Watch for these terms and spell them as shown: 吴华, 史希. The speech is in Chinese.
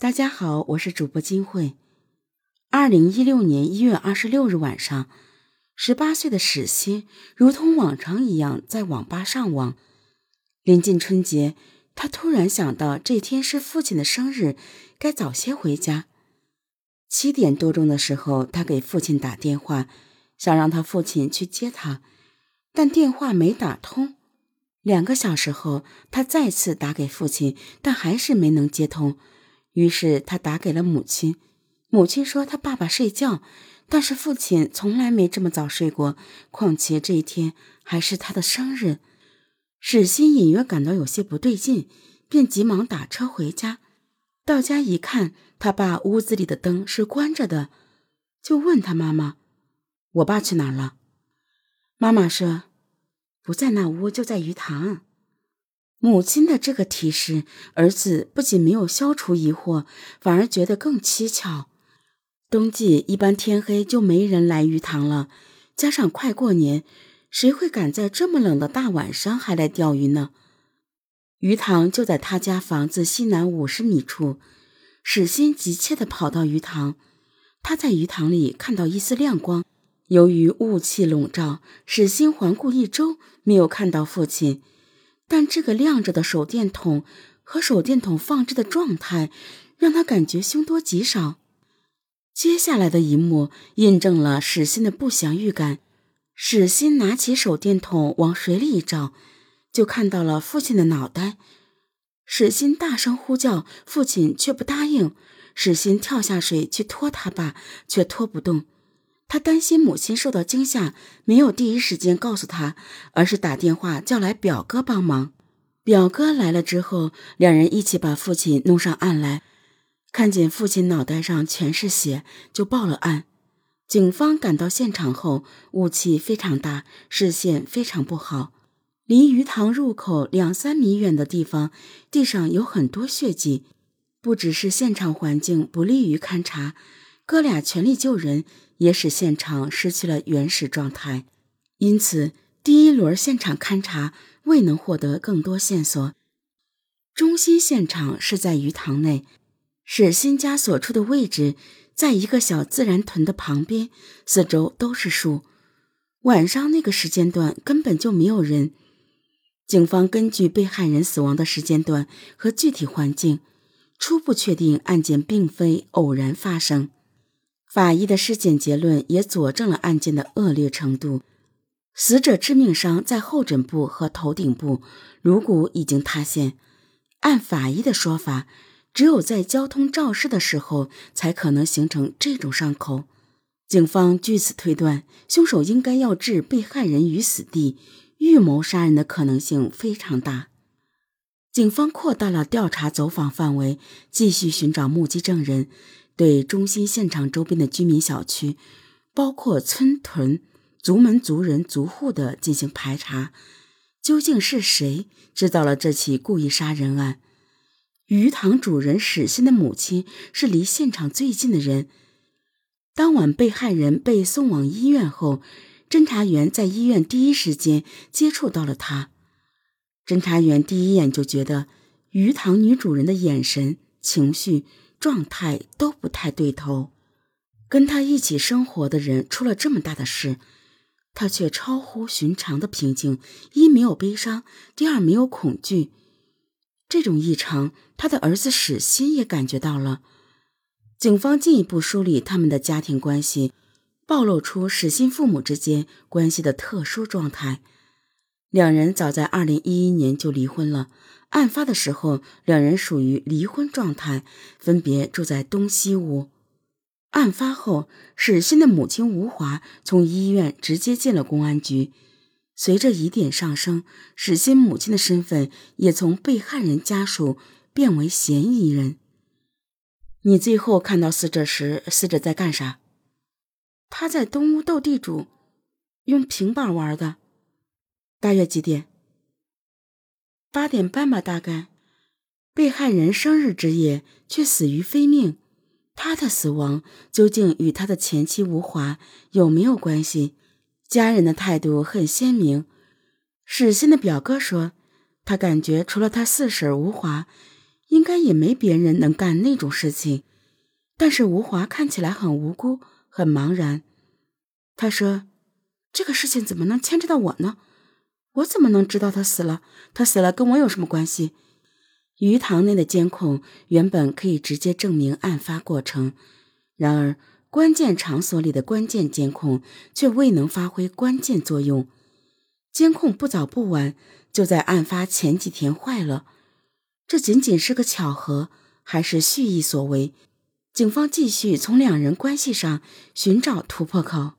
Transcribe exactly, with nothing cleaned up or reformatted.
大家好，我是主播金慧。二零一六年一月二十六日晚上，十八岁的史希如同往常一样在网吧上网。临近春节，他突然想到这天是父亲的生日，该早些回家。七点多钟的时候，他给父亲打电话，想让他父亲去接他，但电话没打通。两个小时后，他再次打给父亲，但还是没能接通。于是他打给了母亲，母亲说他爸爸睡觉，但是父亲从来没这么早睡过，况且这一天还是他的生日。史希隐约感到有些不对劲，便急忙打车回家。到家一看，他爸屋子里的灯是关着的，就问他妈妈：“我爸去哪儿了？”妈妈说：“不在那屋，就在鱼塘。”母亲的这个提示，儿子不仅没有消除疑惑，反而觉得更蹊跷。冬季一般天黑就没人来鱼塘了，加上快过年，谁会敢在这么冷的大晚上还来钓鱼呢？鱼塘就在他家房子西南五十米处，史希急切地跑到鱼塘。他在鱼塘里看到一丝亮光，由于雾气笼罩，史希环顾一周，没有看到父亲。但这个亮着的手电筒和手电筒放置的状态让他感觉凶多吉少。接下来的一幕印证了史希的不祥预感。史希拿起手电筒往水里一照，就看到了父亲的脑袋。史希大声呼叫，父亲却不答应。史希跳下水去拖他爸，却拖不动。他担心母亲受到惊吓，没有第一时间告诉他，而是打电话叫来表哥帮忙。表哥来了之后，两人一起把父亲弄上岸来。看见父亲脑袋上全是血，就报了案。警方赶到现场后，雾气非常大，视线非常不好。离鱼塘入口两三米远的地方，地上有很多血迹。不只是现场环境不利于勘查，哥俩全力救人，也使现场失去了原始状态，因此第一轮现场勘查未能获得更多线索。中心现场是在鱼塘内，史希家所处的位置在一个小自然屯的旁边，四周都是树。晚上那个时间段根本就没有人。警方根据被害人死亡的时间段和具体环境，初步确定案件并非偶然发生。法医的尸检结论也佐证了案件的恶劣程度。死者致命伤在后枕部和头顶部，颅骨已经塌陷。按法医的说法，只有在交通肇事的时候才可能形成这种伤口。警方据此推断，凶手应该要置被害人于死地，预谋杀人的可能性非常大。警方扩大了调查走访范围，继续寻找目击证人。对中心现场周边的居民小区，包括村屯、族门族人族户的进行排查，究竟是谁制造了这起故意杀人案？鱼塘主人史希的母亲是离现场最近的人。当晚被害人被送往医院后，侦查员在医院第一时间接触到了他。侦查员第一眼就觉得鱼塘女主人的眼神、情绪、状态都不太对头，跟他一起生活的人出了这么大的事，他却超乎寻常的平静，一没有悲伤，第二没有恐惧。这种异常，他的儿子史希也感觉到了。警方进一步梳理他们的家庭关系，暴露出史希父母之间关系的特殊状态。两人早在二零一一年就离婚了，案发的时候两人属于离婚状态，分别住在东西屋。案发后，史希的母亲吴华从医院直接进了公安局。随着疑点上升，史希母亲的身份也从被害人家属变为嫌疑人。你最后看到死者时，死者在干啥？他在东屋斗地主，用平板玩的。大约几点？八点半吧，大概。被害人生日之夜却死于非命，他的死亡究竟与他的前妻吴华有没有关系？家人的态度很鲜明。史希的表哥说，他感觉除了他四婶吴华，应该也没别人能干那种事情。但是吴华看起来很无辜，很茫然。他说，这个事情怎么能牵扯到我呢？我怎么能知道他死了？他死了跟我有什么关系？鱼塘内的监控原本可以直接证明案发过程，然而关键场所里的关键监控却未能发挥关键作用。监控不早不晚，就在案发前几天坏了。这仅仅是个巧合，还是蓄意所为？警方继续从两人关系上寻找突破口。